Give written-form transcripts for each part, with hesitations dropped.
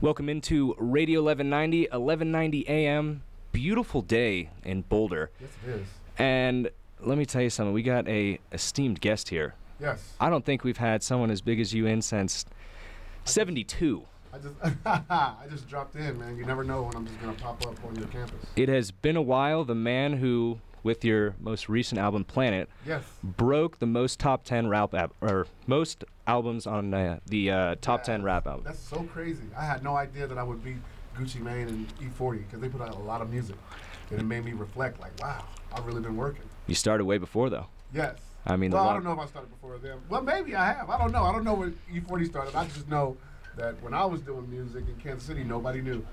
Welcome into Radio 1190, 1190 AM. Beautiful day in Boulder. Yes, it is. And let me tell you something. We got a esteemed guest here. Yes. I don't think we've had someone as big as you in since 72. I just dropped in, man. You never know when I'm just going to pop up on your campus. It has been a while. The man who, with your most recent album, Planet, yes, broke the most top 10 rap or most albums on the top 10 rap album. That's so crazy. I had no idea that I would beat Gucci Mane and E-40 because they put out a lot of music. And it made me reflect, like, wow, I've really been working. You started way before, though. Yes. I mean, well, I don't know if I started before them. Well, maybe I have. I don't know. I don't know when E-40 started. I just know that when I was doing music in Kansas City, nobody knew.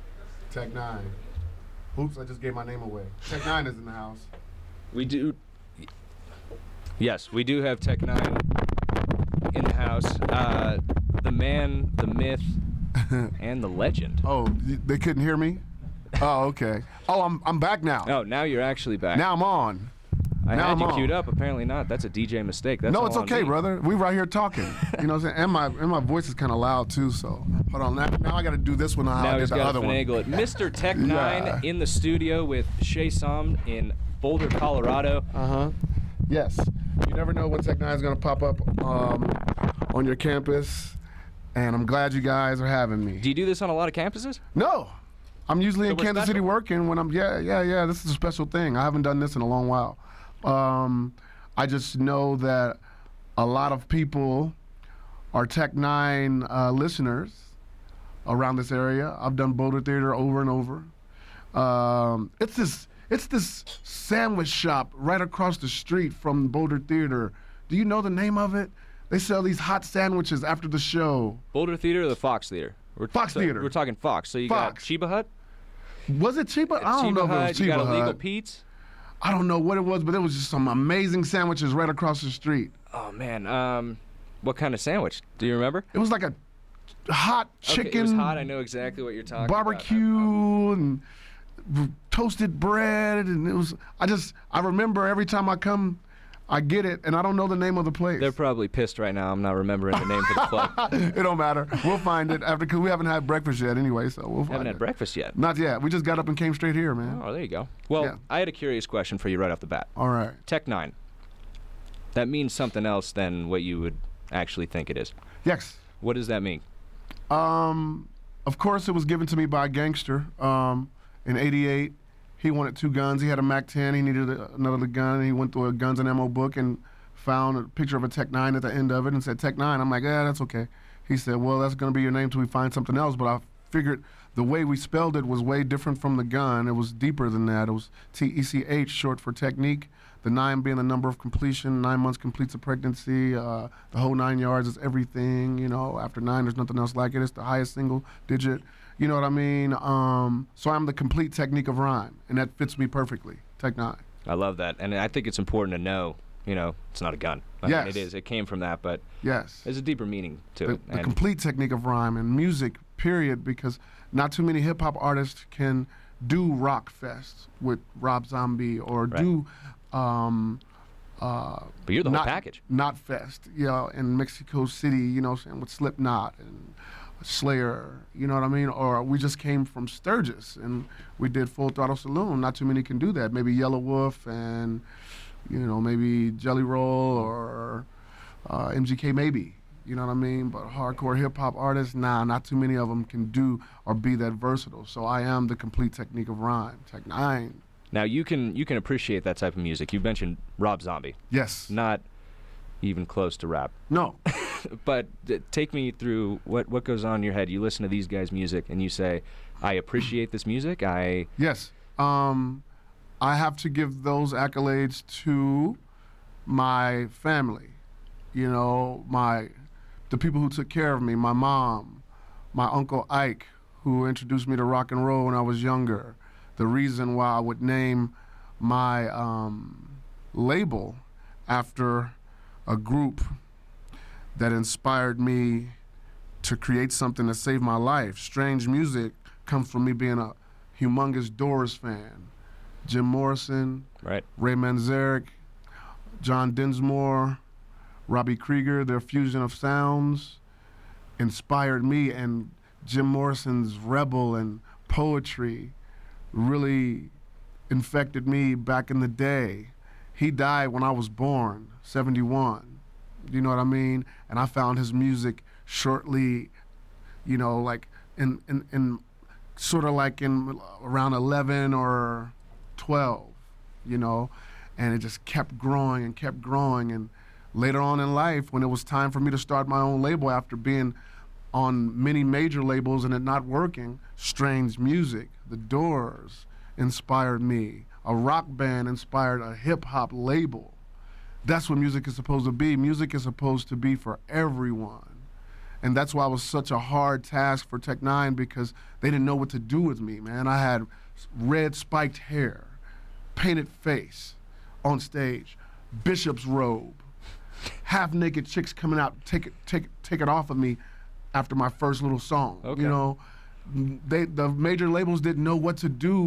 Tech-9. Oops, I just gave my name away. Tech-9 is in the house. We do. Yes, we do have Tech-9 in the house. The man, the myth, and the legend. Oh, they couldn't hear me? Oh, okay. Oh, I'm back now. Oh, now you're actually back. Now I'm on. I now had I'm you on. Queued up. Apparently not. That's a DJ mistake. That's no, it's okay, brother. We right here talking. You know what I'm saying? And my voice is kind of loud, too, so. Hold on. Now I got to do this one. Now I did the other one. Now he's got to finagle it. Mr. Tech-9 in the studio with Shay Somn in Boulder, Colorado. Uh-huh. Yes. You never know when Tech-9 is going to pop up on your campus, and I'm glad you guys are having me. Do you do this on a lot of campuses? No. I'm usually in Kansas City working when I'm, yeah. This is a special thing. I haven't done this in a long while. I just know that a lot of people are Tech-9 listeners around this area. I've done Boulder Theater over and over. It's this sandwich shop right across the street from Boulder Theater. Do you know the name of it? They sell these hot sandwiches after the show. Boulder Theater or the Fox Theater? Fox Theater. We're talking Fox. So you Fox. Got Chiba Hut? Was it Chiba? I don't know if it was Chiba Hut. You got Illegal Pete's? I don't know what it was, but it was just some amazing sandwiches right across the street. Oh, man. What kind of sandwich? Do you remember? It was like a hot chicken. Okay, it was hot. I know exactly what you're talking about. Barbecue and toasted bread. And it was, I remember every time I come, I get it, and I don't know the name of the place. They're probably pissed right now I'm not remembering the name for the club. It don't matter. We'll find it after, because we haven't had breakfast yet anyway, so we'll find it. Haven't had breakfast yet? Not yet. We just got up and came straight here, man. Oh, there you go. Well, yeah. I had a curious question for you right off the bat. All right. Tech-9. That means something else than what you would actually think it is. Yes. What does that mean? Of course, it was given to me by a gangster in '88. He wanted 2 guns. He had a Mac-10. He needed another gun. He went through a guns and ammo book and found a picture of a Tech-9 at the end of it and said, Tech-9. I'm like, that's okay. He said, well, that's going to be your name till we find something else. But I figured the way we spelled it was way different from the gun. It was deeper than that. It was T-E-C-H, short for technique. The 9 being the number of completion. 9 months completes a pregnancy. The whole 9 yards is everything. You know, after 9, there's nothing else like it. It's the highest single digit. You know what I mean? So I'm the complete technique of rhyme, and that fits me perfectly, Tech-9. I love that, and I think it's important to know, it's not a gun. I mean, it is. It came from that, but yes, there's a deeper meaning to it. The complete technique of rhyme and music, period, because not too many hip-hop artists can do Rockfest with Rob Zombie or do... but you're the whole package. Knotfest, in Mexico City, with Slipknot and... Slayer, you know what I mean? Or we just came from Sturgis and we did Full Throttle Saloon. Not too many can do that. Maybe Yelawolf and, maybe Jelly Roll or MGK maybe. You know what I mean? But hardcore hip-hop artists, not too many of them can do or be that versatile. So I am the complete technique of rhyme, Tech-9. Now you can appreciate that type of music. You mentioned Rob Zombie. Yes. Not even close to rap. No. But take me through what goes on in your head. You listen to these guys' music and you say, I appreciate this music. Yes. I have to give those accolades to my family. The people who took care of me, my mom, my Uncle Ike, who introduced me to rock and roll when I was younger. The reason why I would name my label after a group that inspired me to create something that saved my life. Strange Music comes from me being a humongous Doors fan. Jim Morrison, Ray Manzarek, John Densmore, Robbie Krieger, their fusion of sounds inspired me, and Jim Morrison's Rebel and poetry really infected me back in the day. He died when I was born, 71. You know what I mean? And I found his music shortly, you know, like in sort of like in around 11 or 12, you know, and it just kept growing. And later on in life, when it was time for me to start my own label after being on many major labels and it not working, Strange Music, The Doors inspired me. A rock band inspired a hip hop label. That's what music is supposed to be. Music is supposed to be for everyone. And that's why it was such a hard task for Tech-9, because they didn't know what to do with me, man. I had red spiked hair, painted face on stage, bishop's robe, half-naked chicks coming out, take it off of me after my first little song. Okay. You know, the major labels didn't know what to do.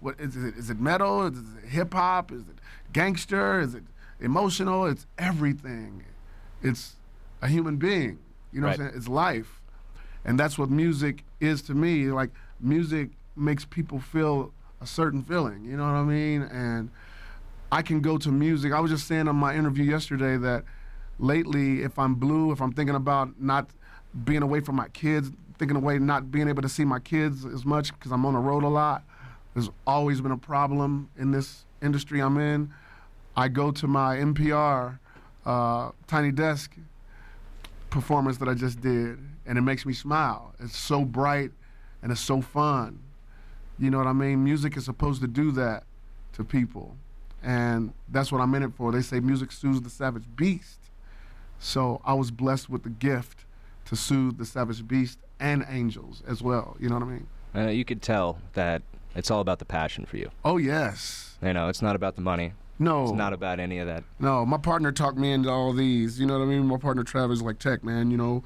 What is it metal? Is it hip-hop? Is it gangster? Is it emotional? It's everything. It's a human being. You know right. what I'm saying? It's life. And that's what music is to me. Like, music makes people feel a certain feeling, you know what I mean? And I can go to music. I was just saying on my interview yesterday that lately, if I'm blue, if I'm thinking about not being away from my kids, thinking away not being able to see my kids as much because I'm on the road a lot, there's always been a problem in this industry I'm in. I go to my NPR Tiny Desk performance that I just did, and it makes me smile. It's so bright and it's so fun. You know what I mean? Music is supposed to do that to people, and that's what I'm in it for. They say music soothes the savage beast. So I was blessed with the gift to soothe the savage beast and angels as well. You know what I mean? You could tell that it's all about the passion for you. Oh, yes. You know, it's not about the money. No. It's not about any of that. No, my partner talked me into all these. You know what I mean? My partner Travis, like, Tech, man, you know,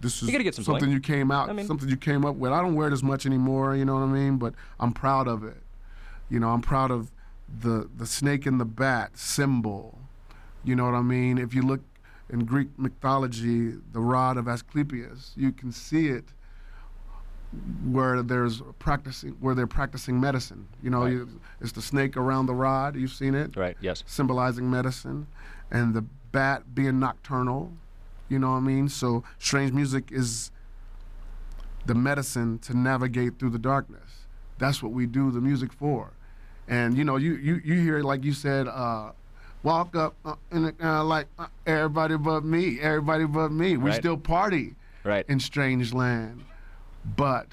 this is something you came out, something you came up with. I don't wear this much anymore, you know what I mean? But I'm proud of it. You know, I'm proud of the snake and the bat symbol. You know what I mean? If you look in Greek mythology, the rod of Asclepius, you can see it where there's practicing, where they're practicing medicine. You know, right. It's the snake around the rod. You've seen it, right? Yes. Symbolizing medicine, and the bat being nocturnal. You know what I mean? So Strange Music is the medicine to navigate through the darkness. That's what we do the music for. And you know, you hear it, like you said, walk up like everybody but me, everybody but me. We right. still party right. in strange land. But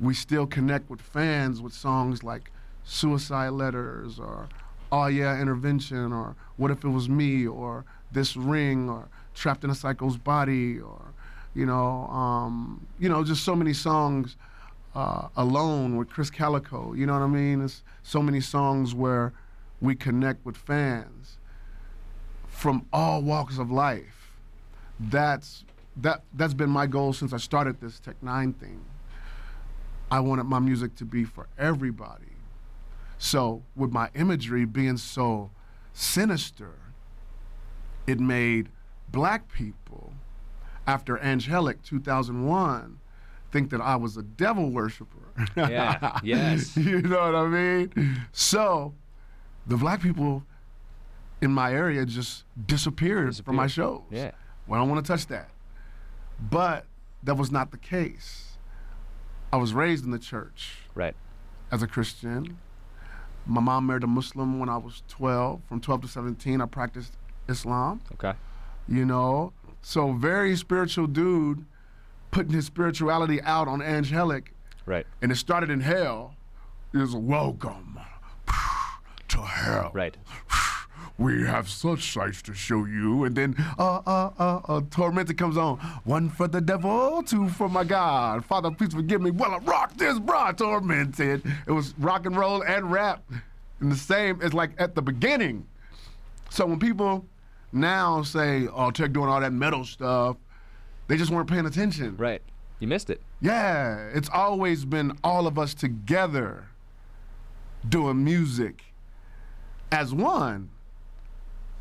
we still connect with fans with songs like Suicide Letters or Oh Yeah Intervention or What If It Was Me or This Ring or Trapped in a Psycho's Body or, you know, just so many songs, Alone with Krizz Kaliko, you know what I mean? It's so many songs where we connect with fans from all walks of life. That's been my goal since I started this Tech-9 thing. I wanted my music to be for everybody. So with my imagery being so sinister, it made black people, after Angelic 2001, think that I was a devil worshiper. Yeah, yes. You know what I mean? So the black people in my area just disappeared. From my shows. Yeah. Well, I don't want to touch that. But that was not the case. I was raised in the church right. as a Christian. My mom married a Muslim when I was 12. From 12 to 17, I practiced Islam. Okay. You know, so very spiritual dude putting his spirituality out on Angelic. Right. And it started in hell. It was welcome to hell. Right. We have such sights to show you. And then Tormented comes on. One for the devil, two for my God. Father, please forgive me while I rock this bra, Tormented. It was rock and roll and rap. And the same is like at the beginning. So when people now say, oh, Tech doing all that metal stuff, they just weren't paying attention. Right. You missed it. Yeah. It's always been all of us together doing music as one.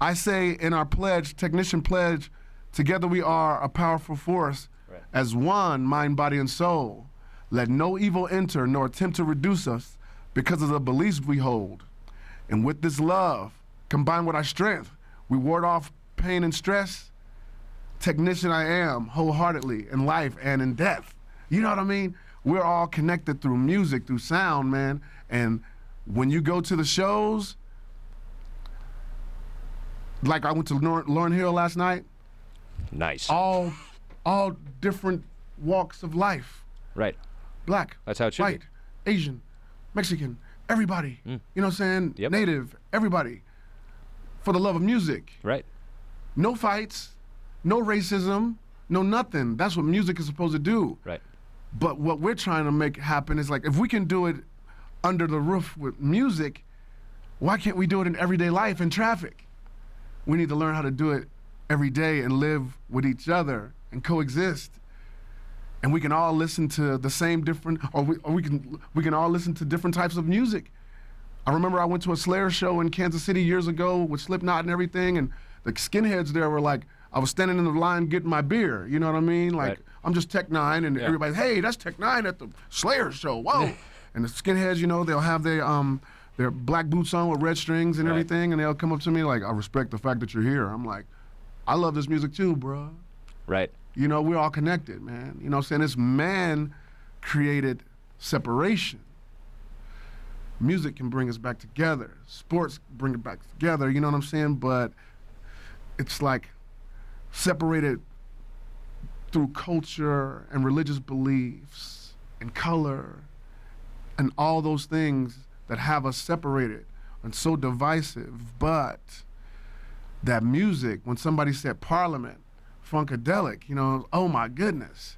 I say in our pledge, Technician Pledge, together we are a powerful force right. as one, mind, body, and soul. Let no evil enter nor attempt to reduce us because of the beliefs we hold. And with this love, combined with our strength, we ward off pain and stress. Technician I am, wholeheartedly, in life and in death. You know what I mean? We're all connected through music, through sound, man. And when you go to the shows, like I went to Lauryn Hill last night. Nice. All different walks of life. Right. Black. That's how it should white, be. Asian, Mexican, everybody. Mm. You know what I'm saying? Yep. Native, everybody. For the love of music. Right. No fights, no racism, no nothing. That's what music is supposed to do. Right. But what we're trying to make happen is like, if we can do it under the roof with music, why can't we do it in everyday life and traffic? We need to learn how to do it every day and live with each other and coexist. And we can all listen to the same different, or we can all listen to different types of music. I remember I went to a Slayer show in Kansas City years ago with Slipknot and everything, and the skinheads there were like, I was standing in the line getting my beer, you know what I mean? Like, right. I'm just Tech-9, and everybody's, hey, that's Tech-9 at the Slayer show, whoa. And the skinheads, you know, they'll have their black boots on with red strings and everything, and they'll come up to me like, I respect the fact that you're here. I'm like, I love this music too, bro. Right. You know, we're all connected, man. You know what I'm saying? It's man-created separation. Music can bring us back together. Sports bring it back together, you know what I'm saying? But it's like separated through culture and religious beliefs and color and all those things that have us separated and so divisive. But that music, when somebody said Parliament, Funkadelic, you know, oh my goodness.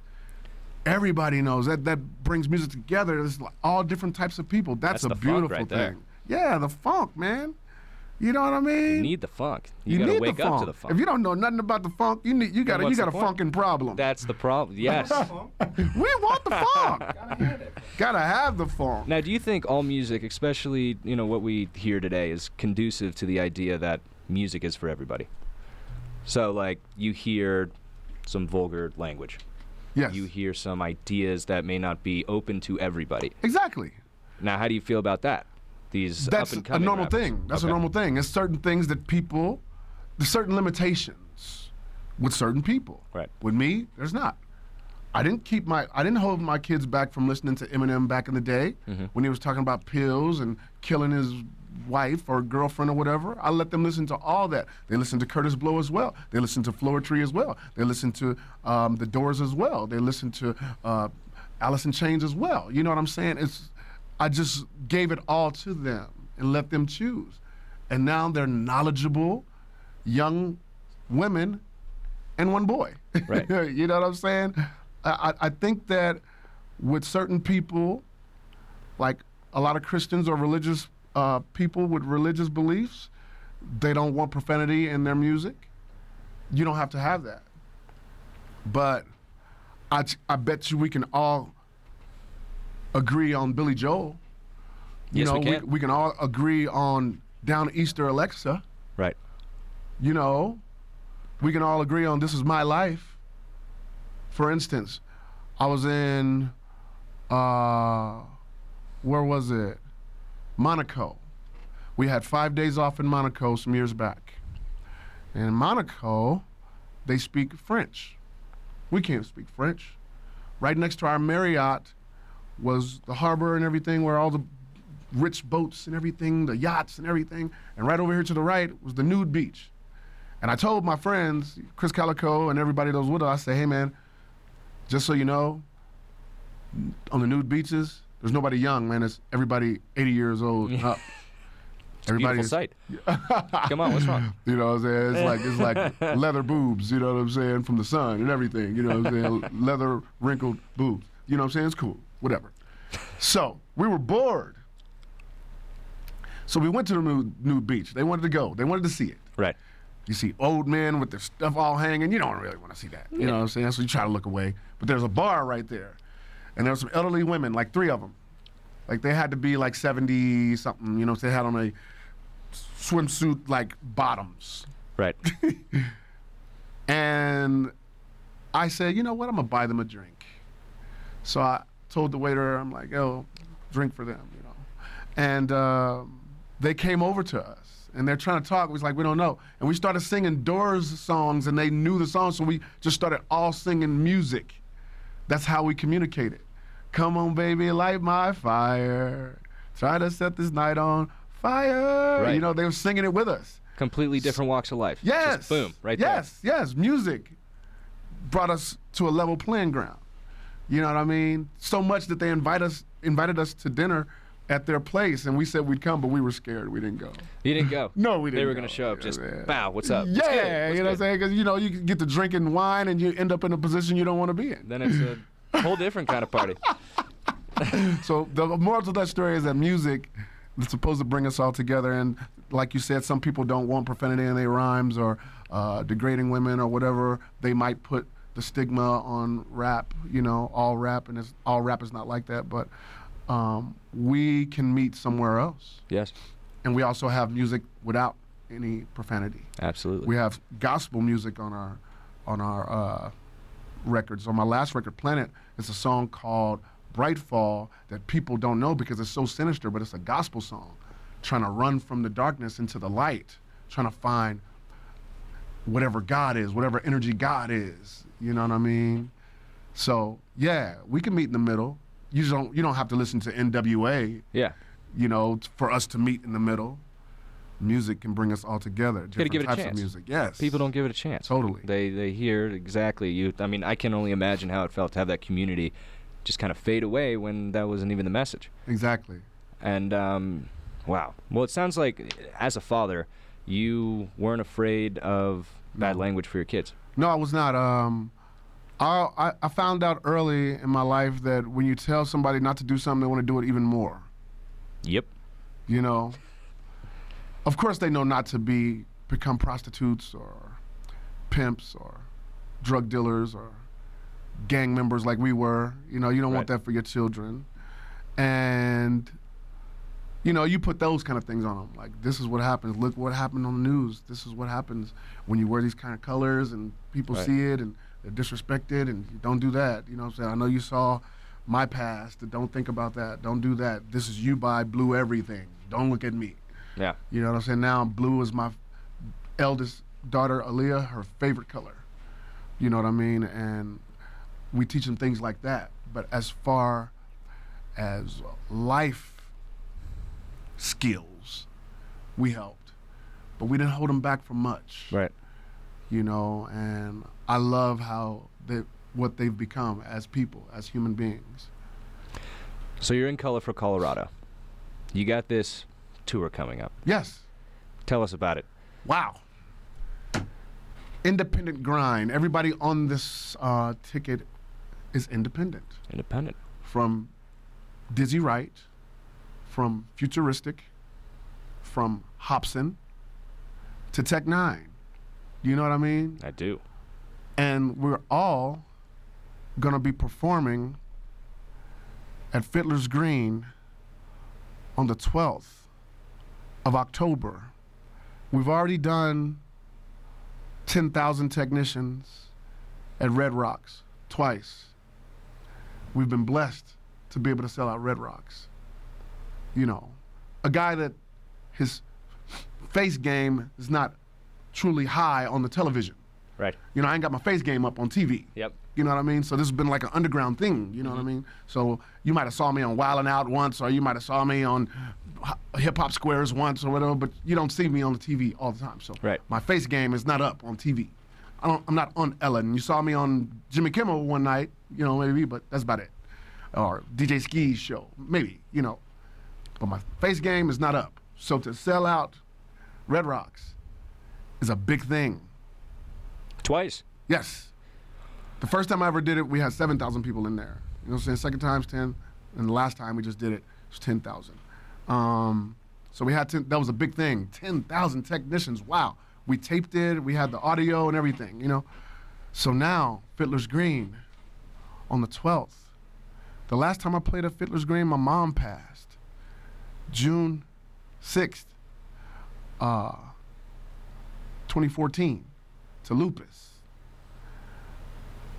Everybody knows that brings music together. It's like all different types of people. That's a beautiful right thing. There. Yeah, the funk, man. You know what I mean? You need the funk. You gotta wake up to the funk. If you don't know nothing about the funk, you got a funkin' problem. That's the problem. Yes. We want the funk. Gotta have it. Gotta have the funk. Now, do you think all music, especially what we hear today, is conducive to the idea that music is for everybody? So, like, you hear some vulgar language. Yes. You hear some ideas that may not be open to everybody. Exactly. Now, how do you feel about that? That's a normal thing. That's a normal thing. There's certain things that people, there's certain limitations with certain people. Right. With me, there's not. I didn't hold my kids back from listening to Eminem back in the day when he was talking about pills and killing his wife or girlfriend or whatever. I let them listen to all that. They listen to Curtis Blow as well. They listen to Floetry as well. They listen to The Doors as well. They listen to Alice in Chains as well. You know what I'm saying? I just gave it all to them and let them choose. And now they're knowledgeable young women and one boy. Right. You know what I'm saying? I think that with certain people, like a lot of Christians or religious people with religious beliefs, they don't want profanity in their music. You don't have to have that. But I bet you we can all agree on Billy Joel. We can all agree on Downeaster Alexa. Right. We can all agree on This Is My Life. For instance, I was in, where was it? Monaco. We had 5 days off in Monaco some years back. And in Monaco, they speak French. We can't speak French. Right next to our Marriott was the harbor and everything, where all the rich boats and everything, the yachts and everything, and right over here to the right was the nude beach. And I told my friends, Krizz Kaliko and everybody that was with us, I said, hey man, just so you know, on the nude beaches, there's nobody young, man. It's everybody 80 years old and up. It's everybody, a beautiful sight. Come on, what's wrong? You know what I'm saying? It's like leather boobs, you know what I'm saying, from the sun and everything, you know what I'm saying? Leather wrinkled boobs, you know what I'm saying? It's cool. Whatever. So we were bored. So we went to the new beach. They wanted to go. They wanted to see it. Right. You see old men with their stuff all hanging. You don't really want to see that. You know what I'm saying? So you try to look away. But there's a bar right there. And there were some elderly women, like three of them. Like they had to be like 70-something. You know, so they had on a swimsuit like bottoms. Right. And I said, you know what? I'm going to buy them a drink. So I told the waiter, I'm like, yo, drink for them, you know. And they came over to us, and they're trying to talk. We was like, we don't know. And we started singing Doors songs, and they knew the songs, so we just started all singing music. That's how we communicated. Come on, baby, light my fire. Try to set this night on fire. Right. You know, they were singing it with us. Completely different walks of life. Yes. Just boom, right there. Yes, yes. Music brought us to a level playing ground. You know what I mean? So much that they invited us to dinner at their place, and we said we'd come, but we were scared. We didn't go. You didn't go? No, we didn't. They were going to show up, just, bow, what's up? Yeah, what's good? You know what I'm saying? Because, you know, you get to drinking wine, and you end up in a position you don't want to be in. Then it's a whole different kind of party. So the moral of that story is that music is supposed to bring us all together, and like you said, some people don't want profanity in their rhymes or degrading women or whatever. They might put the stigma on rap, you know, all rap, and all rap is not like that, but... we can meet somewhere else. Yes. And we also have music without any profanity. Absolutely. We have gospel music on our records. On my last record, Planet, it's a song called Brightfall that people don't know because it's so sinister, but it's a gospel song, trying to run from the darkness into the light, trying to find whatever God is, whatever energy God is. You know what I mean? So, yeah, we can meet in the middle. You don't have to listen to NWA. Yeah. You know, for us to meet in the middle. Music can bring us all together. Different give it types a chance. Of music. Yes. People don't give it a chance. Totally. They hear exactly you. I mean, I can only imagine how it felt to have that community just kind of fade away when that wasn't even the message. Exactly. And wow. Well, it sounds like as a father, you weren't afraid of bad language for your kids. No, I was not. I found out early in my life that when you tell somebody not to do something, they want to do it even more. Yep. You know? Of course they know not to become prostitutes or pimps or drug dealers or gang members like we were. You know, you don't want that for your children. And, you know, you put those kind of things on them. Like, this is what happens. Look what happened on the news. This is what happens when you wear these kind of colors and people see it and they're disrespected, and don't do that. You know what I'm saying? I know you saw my past. Don't think about that. Don't do that. This is you by Blue Everything. Don't look at me. Yeah. You know what I'm saying? Now blue is my eldest daughter, Aaliyah, her favorite color. You know what I mean? And we teach them things like that. But as far as life skills, we helped. But we didn't hold them back from much. Right. You know, and I love how what they've become as people, as human beings. So you're in Colorful Colorado. You got this tour coming up. Yes. Tell us about it. Wow. Independent grind. Everybody on this ticket is independent. Independent. From Dizzy Wright, from Futuristic, from Hobson, to Tech-9. You know what I mean? I do. And we're all going to be performing at Fiddler's Green on the 12th of October. We've already done 10,000 technicians at Red Rocks twice. We've been blessed to be able to sell out Red Rocks. You know, a guy that his face game is not truly high on the television. Right. You know, I ain't got my face game up on TV. Yep. You know what I mean? So this has been like an underground thing, you know what I mean? So you might have saw me on Wildin' Out once, or you might have saw me on Hip Hop Squares once or whatever, but you don't see me on the TV all the time. So my face game is not up on TV. I'm not on Ellen. You saw me on Jimmy Kimmel one night, you know, maybe, but that's about it. Or DJ Ski's show, maybe, you know. But my face game is not up. So to sell out Red Rocks is a big thing. Twice? Yes. The first time I ever did it, we had 7,000 people in there. You know what I'm saying? Second time's 10, and the last time we just did it, it was 10,000. So we had 10, that was a big thing, 10,000 technicians, wow. We taped it, we had the audio and everything, you know? So now, Fiddler's Green, on the 12th. The last time I played at Fiddler's Green, my mom passed. June 6th, 2014. To lupus.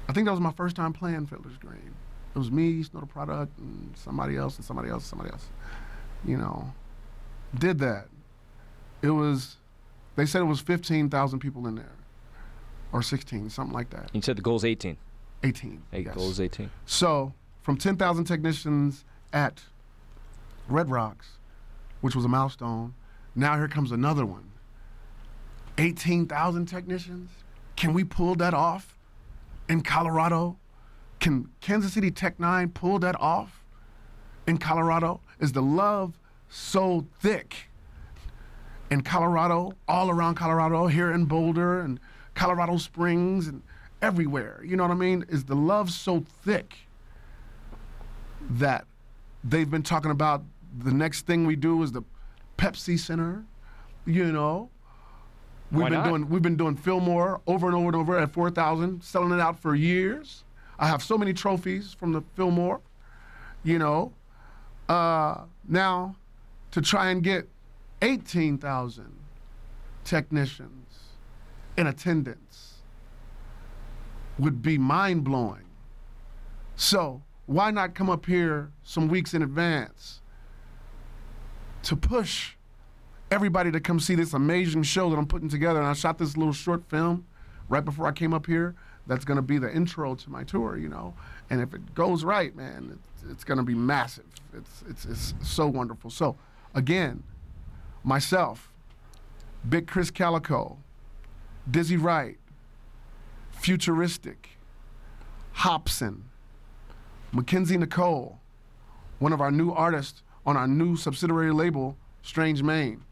I think that was my first time playing Fiddler's Green. It was me, Snow the Product, and somebody else, and somebody else, and somebody else. You know, did that. It was, they said it was 15,000 people in there, or 16, something like that. You said the goal's 18. 18. Yes. Goal's 18. So from 10,000 technicians at Red Rocks, which was a milestone, now here comes another one. 18,000 technicians? Can we pull that off in Colorado? Can Kansas City Tech-9 pull that off in Colorado? Is the love so thick in Colorado, all around Colorado, here in Boulder and Colorado Springs and everywhere, you know what I mean? Is the love so thick that they've been talking about the next thing we do is the Pepsi Center, you know? We've been doing Fillmore over and over and over at 4,000, selling it out for years. I have so many trophies from the Fillmore, you know. Now, to try and get 18,000 technicians in attendance would be mind-blowing. So why not come up here some weeks in advance to push everybody to come see this amazing show that I'm putting together? And I shot this little short film right before I came up here that's going to be the intro to my tour, you know. And if it goes right, man, it's going to be massive. It's so wonderful. So, again, myself, Big Krizz Kaliko, Dizzy Wright, Futuristic, Hobson, Mackenzie Nicole, one of our new artists on our new subsidiary label, Strange Mane,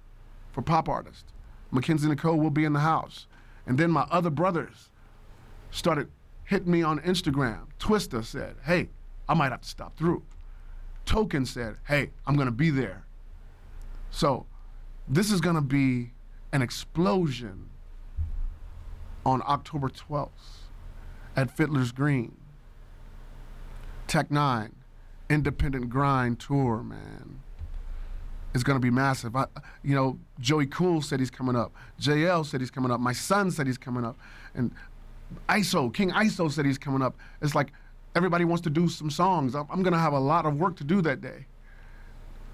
for pop artist. Mackenzie Nicole will be in the house. And then my other brothers started hitting me on Instagram. Twister said, hey, I might have to stop through. Token said, hey, I'm gonna be there. So this is gonna be an explosion on October 12th at Fiddler's Green. Tech-9, Independent Grind Tour, man. It's gonna be massive. You know, Joey Cool said he's coming up. JL said he's coming up. My son said he's coming up. And ISO, King ISO said he's coming up. It's like everybody wants to do some songs. I'm gonna have a lot of work to do that day.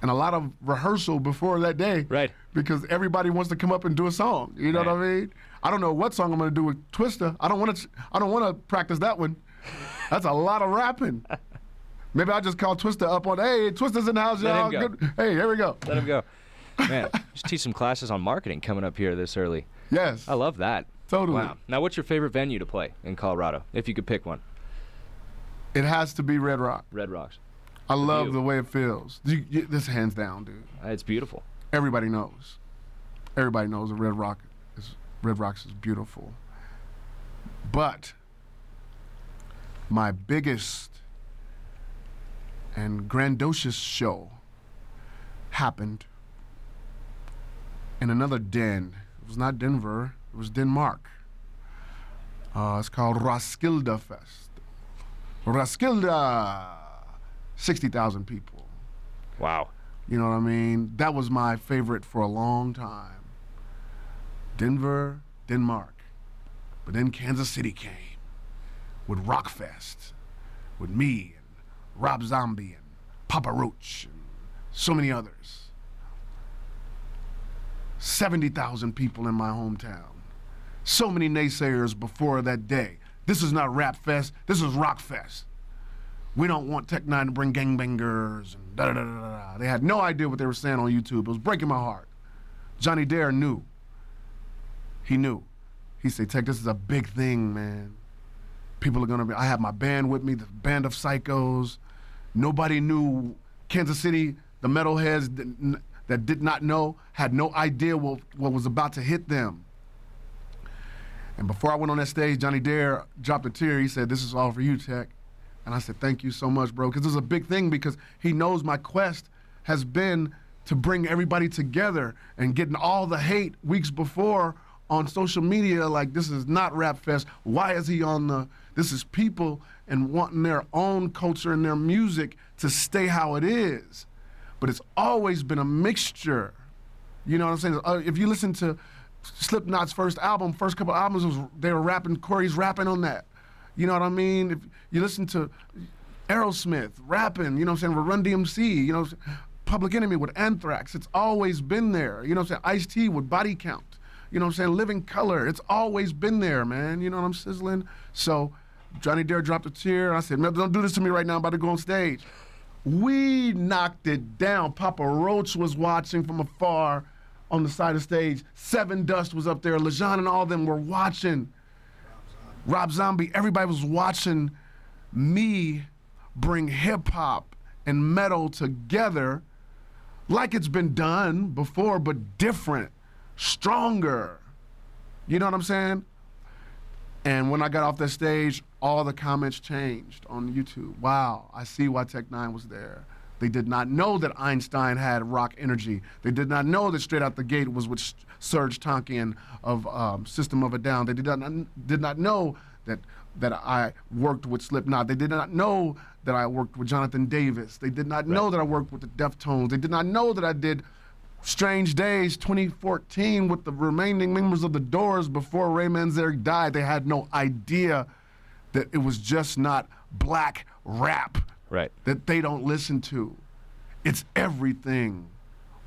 And a lot of rehearsal before that day. Right. Because everybody wants to come up and do a song. You know what I mean? I don't know what song I'm gonna do with Twista. I don't wanna practice that one. That's a lot of rapping. Maybe I'll just call Twista up on, hey, Twista's in the house, y'all. Good. Hey, here we go. Let him go. Man, just teach some classes on marketing coming up here this early. Yes. I love that. Totally. Wow. Now, what's your favorite venue to play in Colorado, if you could pick one? It has to be Red Rock. Red Rocks. I love the way it feels. This hands down, dude. It's beautiful. Everybody knows. Everybody knows that Red Rocks is beautiful. But my biggest and grandiose show happened in another den. It was not Denver, it was Denmark. It's called Roskilde Fest. Roskilde! 60,000 people. Wow. You know what I mean? That was my favorite for a long time. Denver, Denmark. But then Kansas City came with Rockfest, with me, Rob Zombie and Papa Roach and so many others. 70,000 people in my hometown. So many naysayers before that day. This is not Rap Fest, this is Rock Fest. We don't want Tech-9 to bring gangbangers and da-da-da-da-da. They had no idea what they were saying on YouTube. It was breaking my heart. Johnny Dare knew. He knew. He said, Tech, this is a big thing, man. People are gonna be, I have my band with me, the Band of Psychos. Nobody knew. Kansas City, the metalheads that did not know, had no idea what was about to hit them. And before I went on that stage, Johnny Dare dropped a tear. He said, this is all for you, Tech. And I said, thank you so much, bro, because this is a big thing, because he knows my quest has been to bring everybody together and getting all the hate weeks before on social media, like, this is not Rap Fest. Why is he on the, this is people and wanting their own culture and their music to stay how it is. But it's always been a mixture. You know what I'm saying? If you listen to Slipknot's first album, first couple albums, they were rapping, Corey's rapping on that. You know what I mean? If you listen to Aerosmith, rapping, you know what I'm saying, with Run DMC, you know, Public Enemy with Anthrax, it's always been there, you know what I'm saying, Ice-T with Body Count, you know what I'm saying, Living Color, it's always been there, man, you know what I'm sizzling? So Johnny Dare dropped a tear, I said, man, don't do this to me right now, I'm about to go on stage. We knocked it down. Papa Roach was watching from afar on the side of the stage. Seven Dust was up there. LeJean and all them were watching. Rob Zombie, everybody was watching me bring hip-hop and metal together like it's been done before, but different, stronger. You know what I'm saying? And when I got off that stage, all the comments changed on YouTube. Wow, I see why Tech-9ne was there. They did not know that Einstein had rock energy. They did not know that Straight Out the Gate was with Serj Tankian of System of a Down. They did not know that I worked with Slipknot. They did not know that I worked with Jonathan Davis. They did not know that I worked with the Deftones. They did not know that I did Strange Days 2014 with the remaining members of the Doors before Ray Manzarek died. They had no idea that it was just not black rap that they don't listen to. It's everything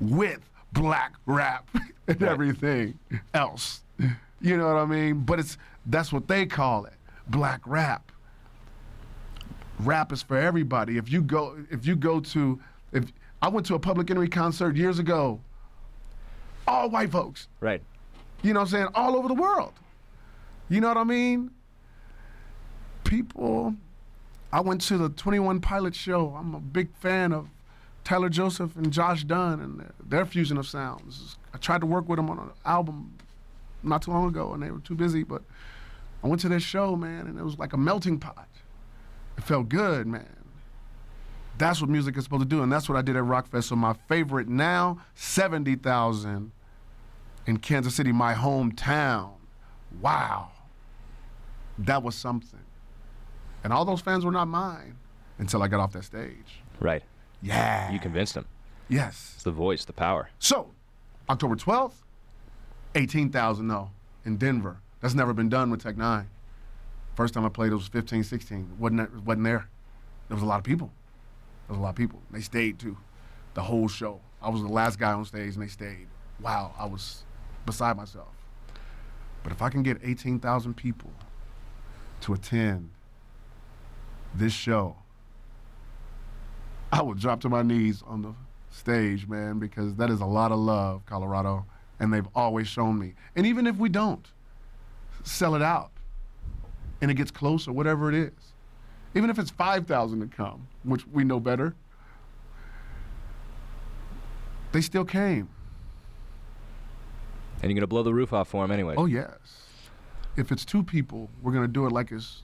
with black rap and everything else. You know what I mean? But that's what they call it, black rap. Rap is for everybody. If I went to a Public Enemy concert years ago, all white folks. Right. You know what I'm saying? All over the world. You know what I mean? People, I went to the 21 Pilots show. I'm a big fan of Tyler Joseph and Josh Dunn and their fusion of sounds. I tried to work with them on an album not too long ago and they were too busy, but I went to their show, man, and it was like a melting pot. It felt good, man. That's what music is supposed to do, and that's what I did at Rockfest. So my favorite now, 70,000 in Kansas City, my hometown. Wow. That was something. And all those fans were not mine until I got off that stage. Right. Yeah. You convinced them. Yes. It's the voice, the power. So, October 12th, 18,000 though, in Denver. That's never been done with Tech-9ne. First time I played, it was 15, 16. Wasn't there. There was a lot of people. They stayed too, the whole show. I was the last guy on stage and they stayed. Wow, I was beside myself. But if I can get 18,000 people to attend this show, I would drop to my knees on the stage, man, because that is a lot of love, Colorado, and they've always shown me. And even if we don't sell it out and it gets close or whatever it is, even if it's 5,000 to come, which we know better, they still came. And you're gonna blow the roof off for them anyway. Oh yes. If it's two people, we're gonna do it like it's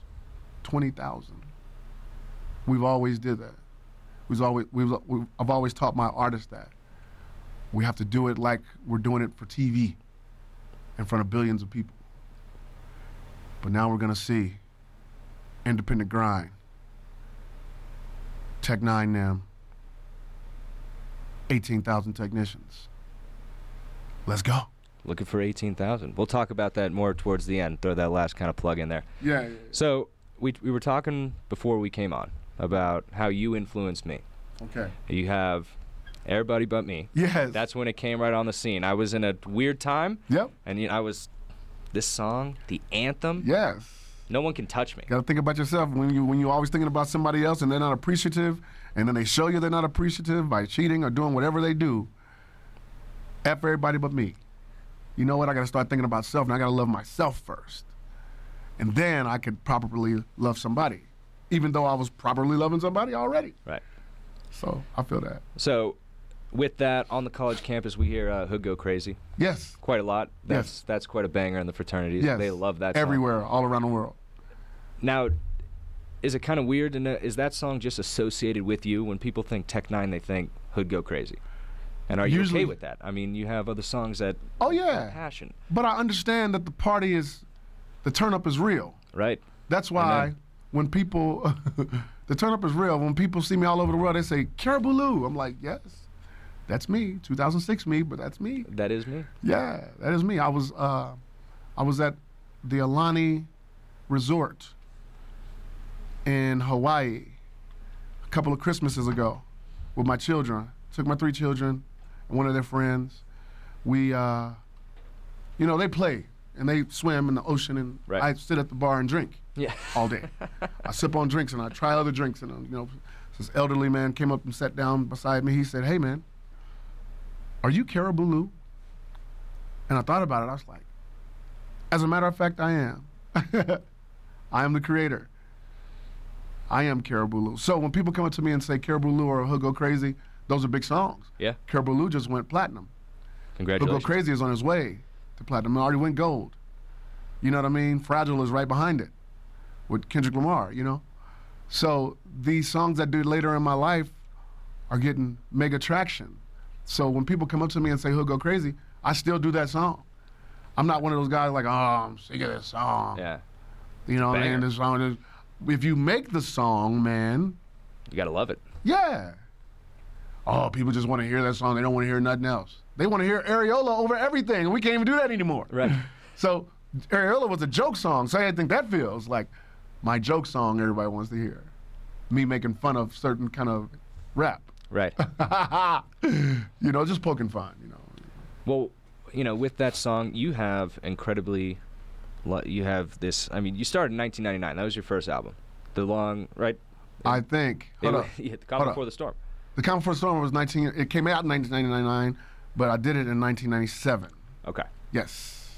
20,000. We've always did that. I've always taught my artists that. We have to do it like we're doing it for TV in front of billions of people. But now we're gonna see independent grind. Tech-9ne them, 18,000 technicians. Let's go. Looking for 18,000. We'll talk about that more towards the end. Throw that last kind of plug in there. Yeah. So we were talking before we came on about how you influenced me. Okay. You have Everybody But Me. Yes. That's when it came right on the scene. I was in a weird time. Yep. And I was, this song, the anthem. Yes. No one can touch me. Gotta think about yourself. When you're always thinking about somebody else and they're not appreciative, and then they show you they're not appreciative by cheating or doing whatever they do, F everybody but me. You know what? I gotta start thinking about self, and I gotta love myself first. And then I could properly love somebody, even though I was properly loving somebody already. Right. So I feel that. So with that, on the college campus, we hear Hood Go Crazy. Yes. Quite a lot. That's quite a banger in the fraternities. Yes. They love that song. Everywhere, all around the world. Now, is it kind of weird to know, is that song just associated with you? When people think Tech-9ne, they think Hood Go Crazy. And are you okay with that? I mean, you have other songs that have passion. But I understand that the turn-up is real. Right. That's why when people, the turn-up is real. When people see me all over the world, they say, Caribou Lou. I'm like, yes, that's me. 2006 me, but that's me. That is me? Yeah, that is me. I was at the Alani Resort in Hawaii a couple of Christmases ago with my children. Took my three children and one of their friends. We, you know, they play and they swim in the ocean, and right. I sit at the bar and drink all day. I sip on drinks and I try other drinks, and you know, this elderly man came up and sat down beside me. He said, "Hey man, are you Caribou Lou?" And I thought about it. I was like, as a matter of fact, I am. I am the creator. I am Caribou Lou. So when people come up to me and say Caribou Lou or He'll Go Crazy, those are big songs. Yeah. Caribou Lou just went platinum. Congratulations. He'll Go Crazy is on his way to platinum. It already went gold. You know what I mean? Fragile is right behind it with Kendrick Lamar, you know? So these songs I do later in my life are getting mega traction. So when people come up to me and say He'll Go Crazy, I still do that song. I'm not one of those guys like, oh, I'm sick of this song. Yeah. You know, man, this song is, if you make the song, man, you gotta love it. Yeah. Oh, people just wanna hear that song. They don't wanna hear nothing else. They wanna hear Areola over everything, and we can't even do that anymore. Right. So Areola was a joke song, so I think that feels like my joke song everybody wants to hear. Me making fun of certain kind of rap. Right. You know, just poking fun, you know. Well, you know, with that song, you have incredibly, you have this, I mean, you started in 1999. That was your first album. The Long, right? I think. Yeah, The Calm Before the Storm. The Calm Before the Storm was it came out in 1999, but I did it in 1997. Okay. Yes.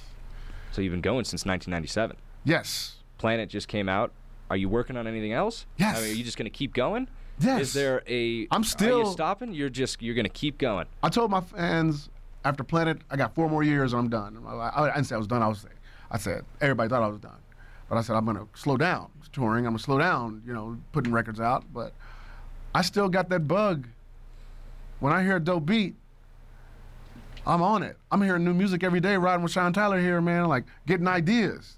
So you've been going since 1997. Yes. Planet just came out. Are you working on anything else? Yes. I mean, are you just going to keep going? Yes. Is there a, I'm still, are you stopping? You're going to keep going. I told my fans, after Planet, I got 4 more years and I'm done. I didn't say I was done. I said, everybody thought I was done. But I said, I'm going to slow down touring. I'm going to slow down, you know, putting records out. But I still got that bug. When I hear a dope beat, I'm on it. I'm hearing new music every day, riding with Sean Tyler here, man, like getting ideas.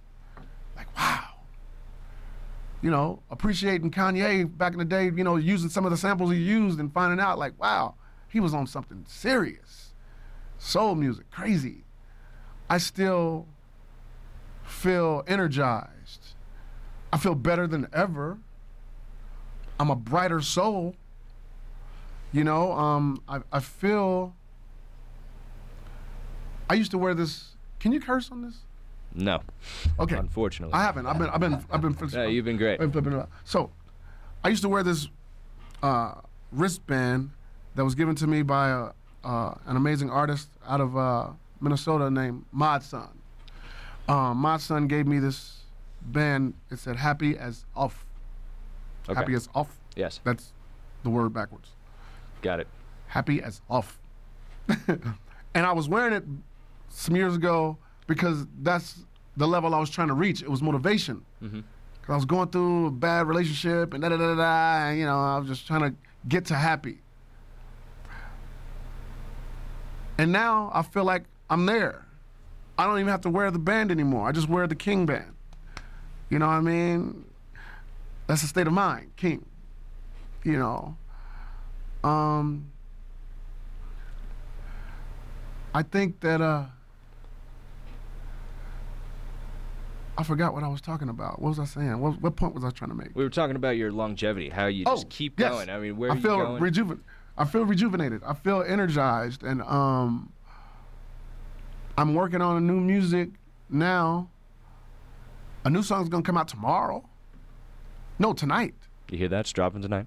Like, wow. You know, appreciating Kanye back in the day, you know, using some of the samples he used and finding out, like, wow, he was on something serious. Soul music, crazy. I still feel energized. I feel better than ever. I'm a brighter soul. You know, I feel, I used to wear this, can you curse on this? No. Okay. Unfortunately. I haven't, I've been. Yeah, you've been great. So, I used to wear this wristband that was given to me by an amazing artist out of Minnesota named Modson. Modson gave me this band. It said "Happy as Off." Okay. Happy as off. Yes. That's the word backwards. Got it. Happy as off. And I was wearing it some years ago because that's the level I was trying to reach. It was motivation. Mm-hmm. 'Cause I was going through a bad relationship and and, you know, I was just trying to get to happy. And now I feel like I'm there. I don't even have to wear the band anymore. I just wear the King band. You know what I mean? That's the state of mind, King. You know. I think that I forgot what I was talking about. What was I saying? What point was I trying to make? We were talking about your longevity, how you just keep going. I mean, where are you going? I feel rejuvenated. I feel energized, and I'm working on a new music now. A new song's gonna come out tomorrow. No, tonight. You hear that? It's dropping tonight.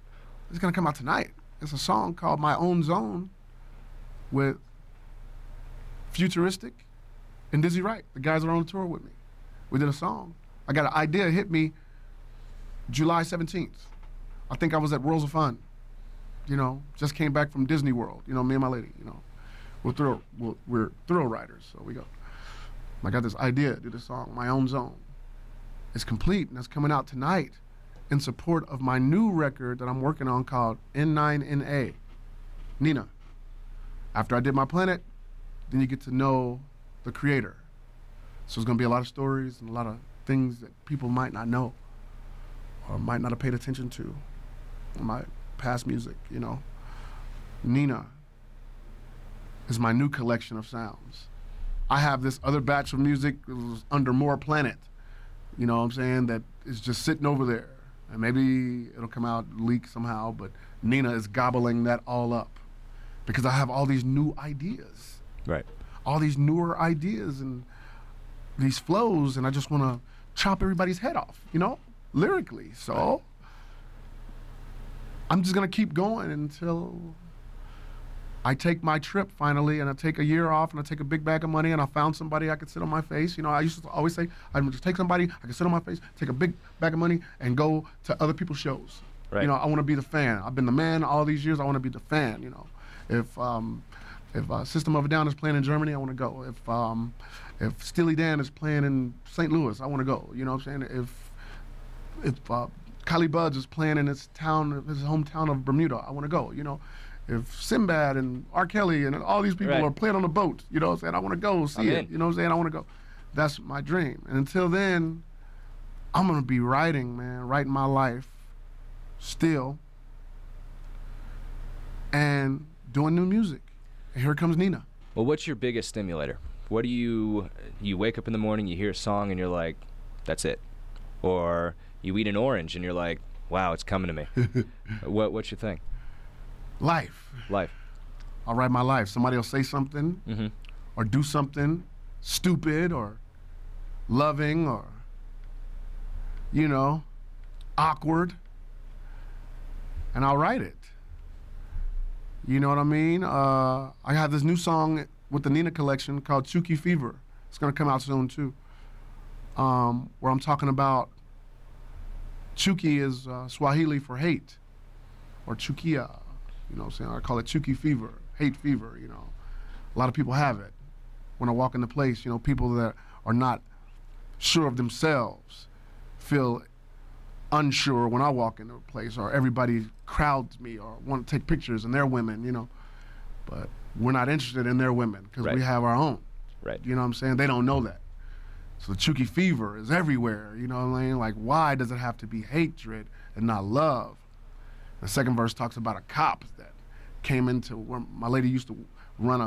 It's gonna come out tonight. It's a song called "My Own Zone" with Futuristic and Dizzy Wright. The guys are on tour with me. We did a song. I got an idea hit me July 17th. I think I was at Worlds of Fun. You know, just came back from Disney World. You know, me and my lady. You know, we're thrill riders, so we go. I got this idea to do this song, "My Own Zone." It's complete, and that's coming out tonight in support of my new record that I'm working on called N9ne, Nina. After I did my Planet, then you get to know the creator. So there's gonna be a lot of stories and a lot of things that people might not know or might not have paid attention to. My past music, you know. Nina is my new collection of sounds. I have this other batch of music that was under More Planet, you know what I'm saying, that is just sitting over there. and maybe it'll come out, leak somehow, but Nina is gobbling that all up because I have all these new ideas. Right. All these newer ideas and these flows, and I just want to chop everybody's head off, you know, lyrically. So right. I'm just going to keep going until I take my trip finally, and I take a year off, and I take a big bag of money, and I found somebody I could sit on my face. You know, I used to always say, I'm just take somebody I can sit on my face, take a big bag of money, and go to other people's shows. Right. You know, I want to be the fan. I've been the man all these years. I want to be the fan. You know, if System of a Down is playing in Germany, I want to go. If Steely Dan is playing in St. Louis, I want to go. You know what I'm saying? If Kylie Buds is playing in his town, his hometown of Bermuda, I want to go. You know. If Sinbad and R. Kelly and all these people right. are playing on the boat, you know what I'm saying? I want to go see it. You know what I'm saying? I want to go. That's my dream. And until then, I'm going to be writing, man, writing my life still and doing new music. And here comes Nina. Well, what's your biggest stimulator? What do you wake up in the morning, you hear a song, and you're like, that's it. Or you eat an orange, and you're like, wow, it's coming to me. What's your thing? Life. I'll write my life. Somebody will say something mm-hmm. or do something stupid or loving or, you know, awkward, and I'll write it. You know what I mean? I have this new song with the Nina collection called Chuki Fever. It's going to come out soon, too, where I'm talking about Chuki is Swahili for hate, or Chukia. You know what I'm saying? I call it Chuki fever, hate fever, you know. A lot of people have it. When I walk in the place, you know, people that are not sure of themselves feel unsure when I walk into a place, or everybody crowds me or want to take pictures and they're women, you know. But we're not interested in their women because right. we have our own. Right. You know what I'm saying? They don't know that. So the Chuki fever is everywhere, you know what I mean? Like, why does it have to be hatred and not love? The second verse talks about a cop that came into where my lady used to run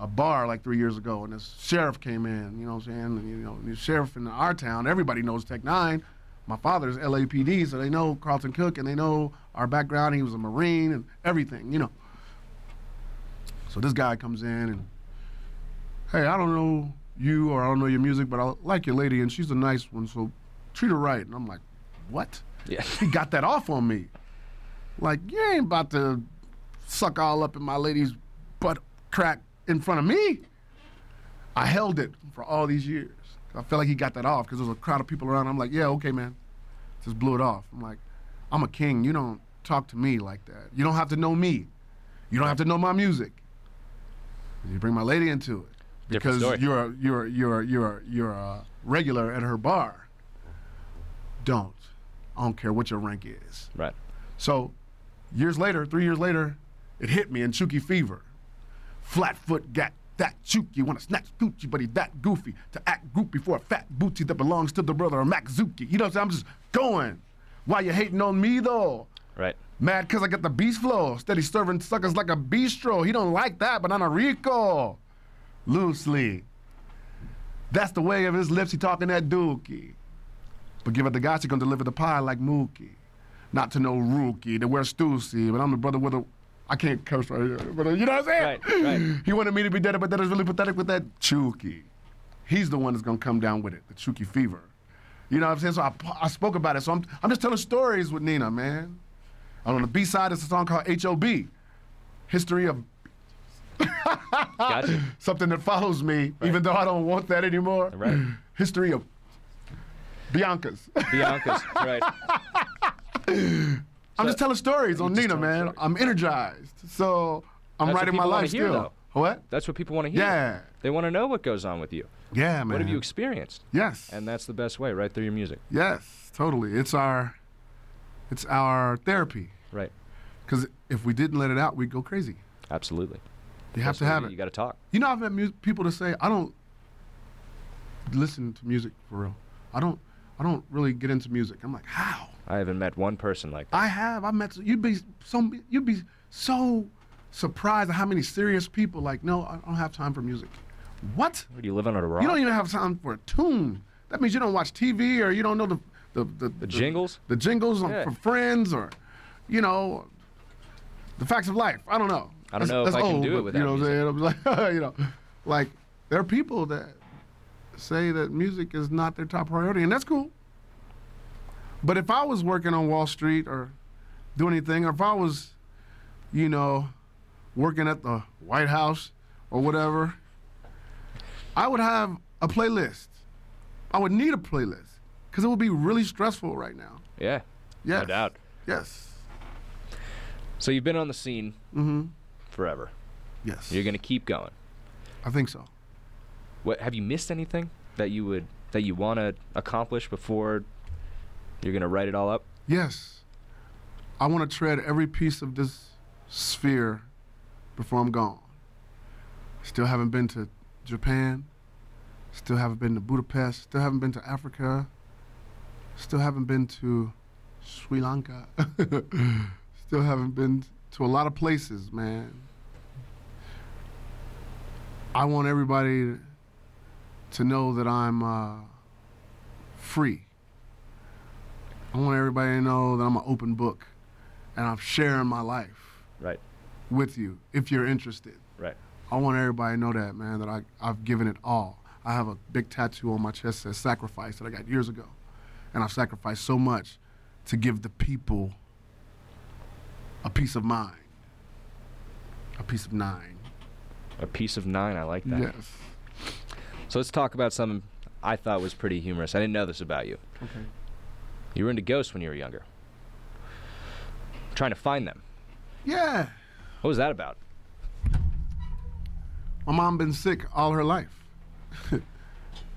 a bar like 3 years ago, and this sheriff came in, you know what I'm saying? And, you know, the sheriff in our town, everybody knows Tech-9. My father's LAPD, so they know Carlton Cook, and they know our background. He was a Marine and everything, you know. So this guy comes in and, hey, I don't know you or I don't know your music, but I like your lady, and she's a nice one, so treat her right. And I'm like, what? Yeah. He got that off on me. Like, you ain't about to suck all up in my lady's butt crack in front of me. I held it for all these years. I felt like he got that off because there was a crowd of people around. I'm like, yeah, okay, man. Just blew it off. I'm like, I'm a king. You don't talk to me like that. You don't have to know me. You don't have to know my music. And you bring my lady into it because you're a regular at her bar. Don't. I don't care what your rank is. Right. So. Years later, 3 years later, it hit me in Chuki Fever. Flatfoot got that Chuki, wanna snatch Gucci, but he that goofy to act goopy for a fat booty that belongs to the brother of Mac-Zuki. You know what I'm saying? I'm just going. Why you hating on me though? Right. Mad cause I got the beast flow. Steady serving suckers like a bistro. He don't like that, but I'm a Rico. Loosely. That's the way of his lips, he talking that dookie. But give it the gosh, he gonna deliver the pie like Mookie. Not to know Rookie, to wear Stussy, but I'm the brother with a, I can't curse right here, but you know what I'm saying? Right. He wanted me to be dead, but that is really pathetic with that Chuki. He's the one that's gonna come down with it, the Chuki fever. You know what I'm saying? So I spoke about it, so I'm just telling stories with Nina, man. And on the B side, it's a song called H.O.B., History of, gotcha. Something that follows me, right. even though I don't want that anymore. Right. History of Bianca's, right. I'm just telling stories on Nina, man. Stories. I'm energized. So I'm writing my life still. Though. What? That's what people want to hear. Yeah. They want to know what goes on with you. Yeah, man. What have you experienced? Yes. And that's the best way, right through your music. Yes, totally. It's our therapy. Right. Because if we didn't let it out, we'd go crazy. Absolutely. You have to have it. You got to talk. You know, I've had people that say, I don't listen to music for real. I don't really get into music. I'm like, how? I haven't met one person like that. I have. I met. You'd be so surprised at how many serious people like, no, I don't have time for music. What? Do you live under a rock? You don't even have time for a tune. That means you don't watch TV or you don't know the the jingles? The jingles for Friends, or, you know, the facts of life. I don't know. I don't know if I can do it without music. You know what I'm saying? You know, like, there are people that say that music is not their top priority, and that's cool. But if I was working on Wall Street or doing anything, or if I was, you know, working at the White House or whatever, I would have a playlist. I would need a playlist because it would be really stressful right now. Yeah. Yes. No doubt. Yes. So you've been on the scene forever. Yes. You're gonna keep going. I think so. What, have you missed anything that you would want to accomplish before you're gonna write it all up? Yes. I want to tread every piece of this sphere before I'm gone. Still haven't been to Japan. Still haven't been to Budapest. Still haven't been to Africa. Still haven't been to Sri Lanka. Still haven't been to a lot of places, man. I want everybody to know that I'm free. I want everybody to know that I'm an open book and I'm sharing my life with you if you're interested. Right. I want everybody to know that, man, that I've given it all. I have a big tattoo on my chest that says sacrifice that I got years ago. And I've sacrificed so much to give the people a piece of mind. A piece of nine. A piece of nine, I like that. Yes. So let's talk about something I thought was pretty humorous. I didn't know this about you. Okay. You were into ghosts when you were younger. Trying to find them. Yeah. What was that about? My mom been sick all her life.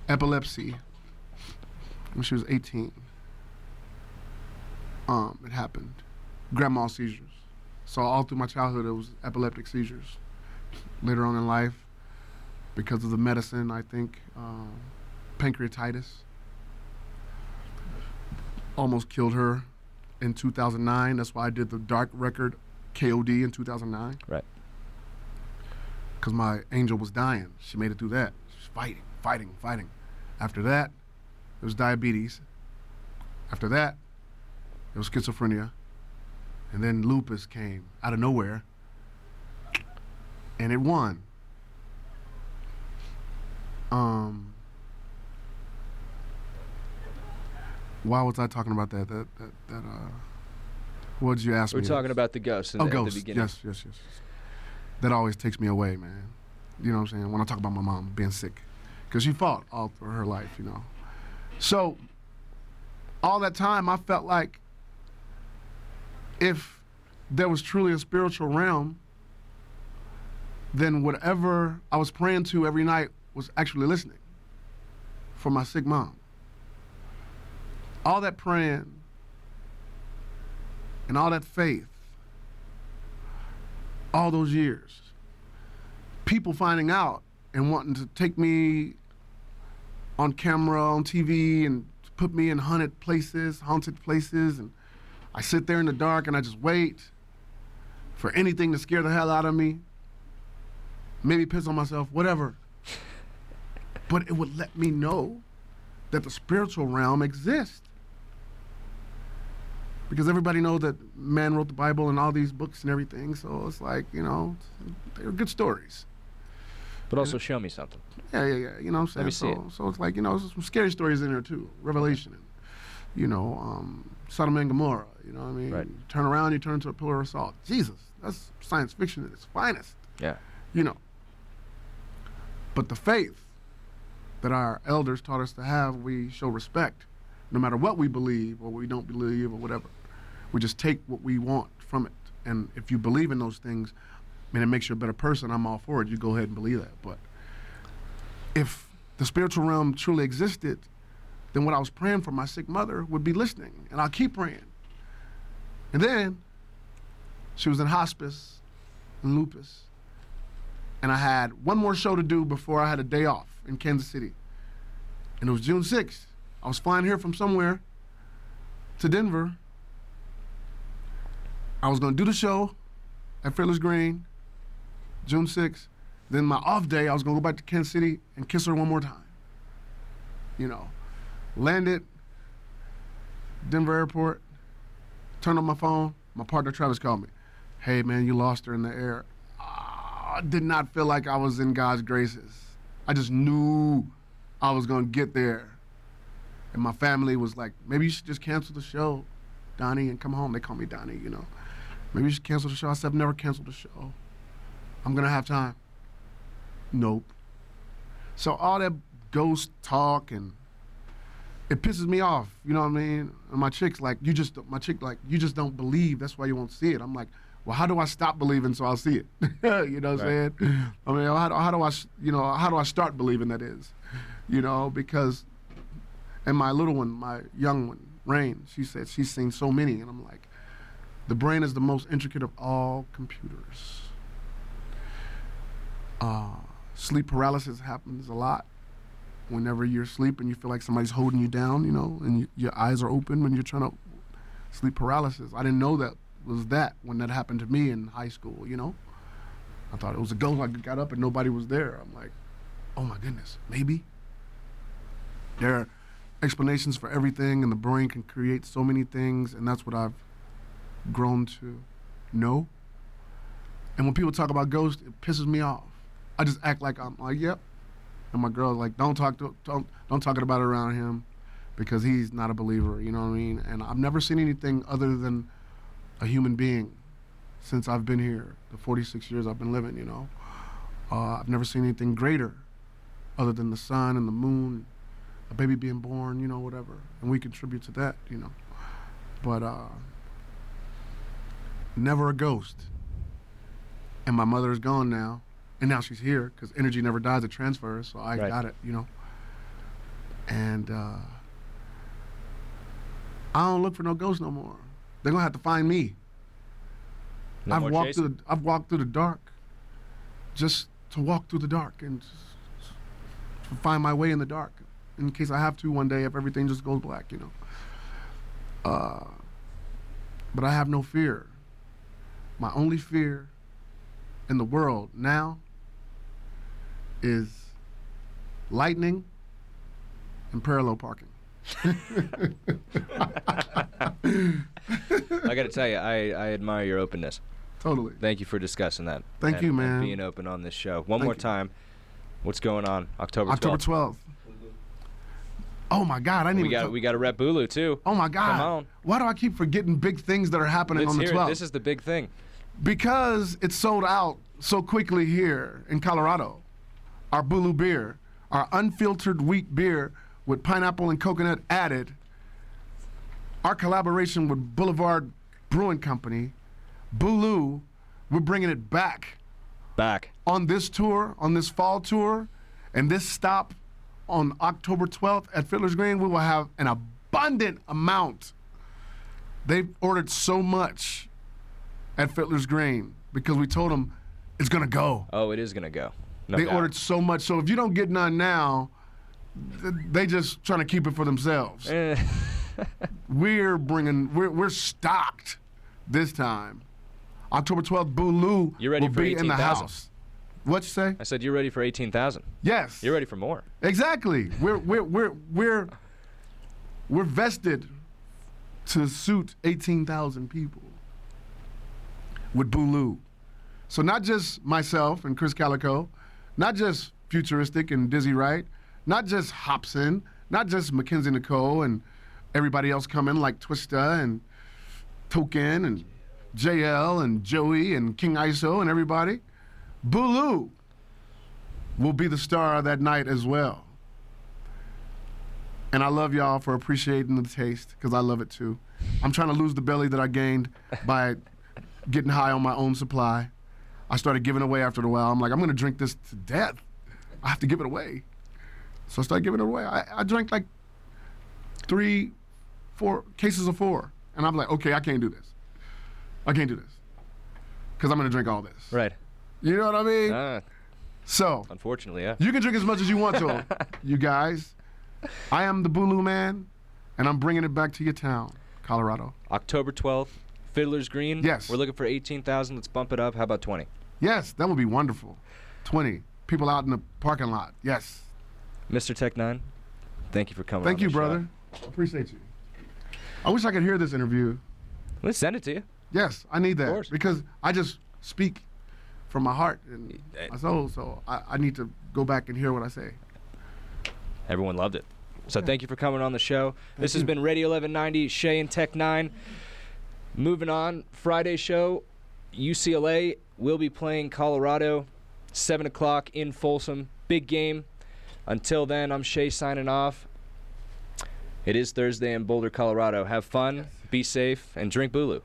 Epilepsy. When she was 18. It happened. Grandma seizures. So all through my childhood it was epileptic seizures. Later on in life, because of the medicine, I think, pancreatitis almost killed her in 2009. That's why I did the dark record KOD in 2009. Right. Because my angel was dying. She made it through that. She's fighting. After that, it was diabetes. After that, it was schizophrenia. And then lupus came out of nowhere. And it won. Why was I talking about that? What did you ask me? We're talking about the ghosts at the beginning. Yes. That always takes me away, man. You know what I'm saying? When I talk about my mom being sick. Because she fought all through her life, you know. So, all that time, I felt like if there was truly a spiritual realm, then whatever I was praying to every night was actually listening for my sick mom. All that praying and all that faith, all those years, people finding out and wanting to take me on camera, on TV, and put me in haunted places, and I sit there in the dark and I just wait for anything to scare the hell out of me, maybe piss on myself, whatever. But it would let me know that the spiritual realm exists. Because everybody knows that man wrote the Bible and all these books and everything, so it's like, you know, they're good stories. But also show me something. Yeah, you know what I'm saying? Let me see it. So it's like, you know, some scary stories in there too, Revelation, and, you know, Sodom and Gomorrah, you know what I mean? Right. You turn around, you turn into a pillar of salt. Jesus, that's science fiction at its finest. Yeah. You know, but the faith that our elders taught us to have, we show respect, no matter what we believe or what we don't believe or whatever. We just take what we want from it. And if you believe in those things, I mean, it makes you a better person. I'm all for it. You go ahead and believe that. But if the spiritual realm truly existed, then what I was praying for my sick mother would be listening, and I'll keep praying. And then she was in hospice and lupus, and I had one more show to do before I had a day off in Kansas City. And it was June 6th. I was flying here from somewhere to Denver. I was gonna do the show at Fiddler's Green, June 6th. Then my off day, I was gonna go back to Kansas City and kiss her one more time. You know, landed, Denver airport, turned on my phone, my partner Travis called me. Hey man, you lost her in the air. I did not feel like I was in God's graces. I just knew I was gonna get there. And my family was like, maybe you should just cancel the show, Donnie, and come home. They call me Donnie, you know. Maybe you should cancel the show. I said, I've never canceled the show. I'm gonna have time. Nope. So all that ghost talk, and it pisses me off, you know what I mean? And my chick's like, you just don't believe, that's why you won't see it. I'm like, well, how do I stop believing so I'll see it? You know what I'm saying? I mean, how do I start believing, that is? You know, because, and my little one, my young one, Rain, she said she's seen so many, and I'm like, the brain is the most intricate of all computers. Sleep paralysis happens a lot. Whenever you're sleeping, you feel like somebody's holding you down, you know, and your eyes are open when you're trying to sleep paralysis. I didn't know that was that when that happened to me in high school, you know. I thought it was a ghost. I got up and nobody was there. I'm like, oh my goodness, maybe? There are explanations for everything, and the brain can create so many things, and that's what I've grown to know. And when people talk about ghosts, it pisses me off. I just act like I'm like, yep. And my girl's like, don't talk about it around him, because he's not a believer, you know what I mean? And I've never seen anything other than a human being since I've been here, the 46 years I've been living, you know? I've never seen anything greater other than the sun and the moon, a baby being born, you know, whatever. And we contribute to that, you know? But never a ghost. And my mother's gone now. And now she's here, because energy never dies, it transfers, so I got it, you know. And I don't look for no ghosts no more. They're gonna have to find me. No I've walked chasing. I've walked through the dark, just to walk through the dark and just find my way in the dark, in case I have to one day if everything just goes black, you know. But I have no fear. My only fear in the world now is lightning and parallel parking. I gotta tell you, I admire your openness. Totally. Thank you for discussing that. Thank you, man. And being open on this show. One more time, what's going on? October 12th. Oh my God, I need to. We got to rep Bulu too. Oh my God. Come on. Why do I keep forgetting big things that are happening on the 12th? This is the big thing. Because it's sold out so quickly here in Colorado, our Bulu beer, our unfiltered wheat beer with pineapple and coconut added, our collaboration with Boulevard Brewing Company, Bulu, we're bringing it back. Back. On this tour, on this fall tour, and this stop on October 12th at Fiddler's Green, we will have an abundant amount. They've ordered so much at Fiddler's Green, because we told them it's gonna go. Oh, it is gonna go. They ordered so much, so if you don't get none now, they just trying to keep it for themselves. We're stocked this time. October 12th, Bulu will be in the house. What'd you say? I said you're ready for 18,000. Yes. You're ready for more. Exactly. We're vested to suit 18,000 people. With Bulu. So not just myself and Krizz Kaliko, not just Futuristic and Dizzy Wright, not just Hobson, not just Mackenzie Nicole and everybody else coming like Twista and Token and JL and Joey and King Iso and everybody. Bulu will be the star that night as well. And I love y'all for appreciating the taste, because I love it too. I'm trying to lose the belly that I gained by getting high on my own supply. I started giving away after a while. I'm like, I'm gonna drink this to death. I have to give it away. So I started giving it away. I drank like 3, 4 cases of 4. And I'm like, okay, I can't do this. I can't do this. Because I'm gonna drink all this. Right. You know what I mean? So. Unfortunately, yeah. You can drink as much as you want to, you guys. I am the Bulu man, and I'm bringing it back to your town, Colorado. October 12th. Fiddler's Green. Yes. We're looking for 18,000. Let's bump it up. How about 20? Yes, that would be wonderful. 20 people out in the parking lot. Yes. Mr. Tech N9ne, thank you for coming. Thank you, brother. Show. Appreciate you. I wish I could hear this interview. Let's send it to you. Yes, I need that. Of course. Because I just speak from my heart and my soul, so I need to go back and hear what I say. Everyone loved it. So thank you for coming on the show. This has been Radio 1190, Shay and Tech-9. Moving on, Friday show, UCLA will be playing Colorado, 7 o'clock in Folsom. Big game. Until then, I'm Shay signing off. It is Thursday in Boulder, Colorado. Have fun, be safe, and drink Bulu.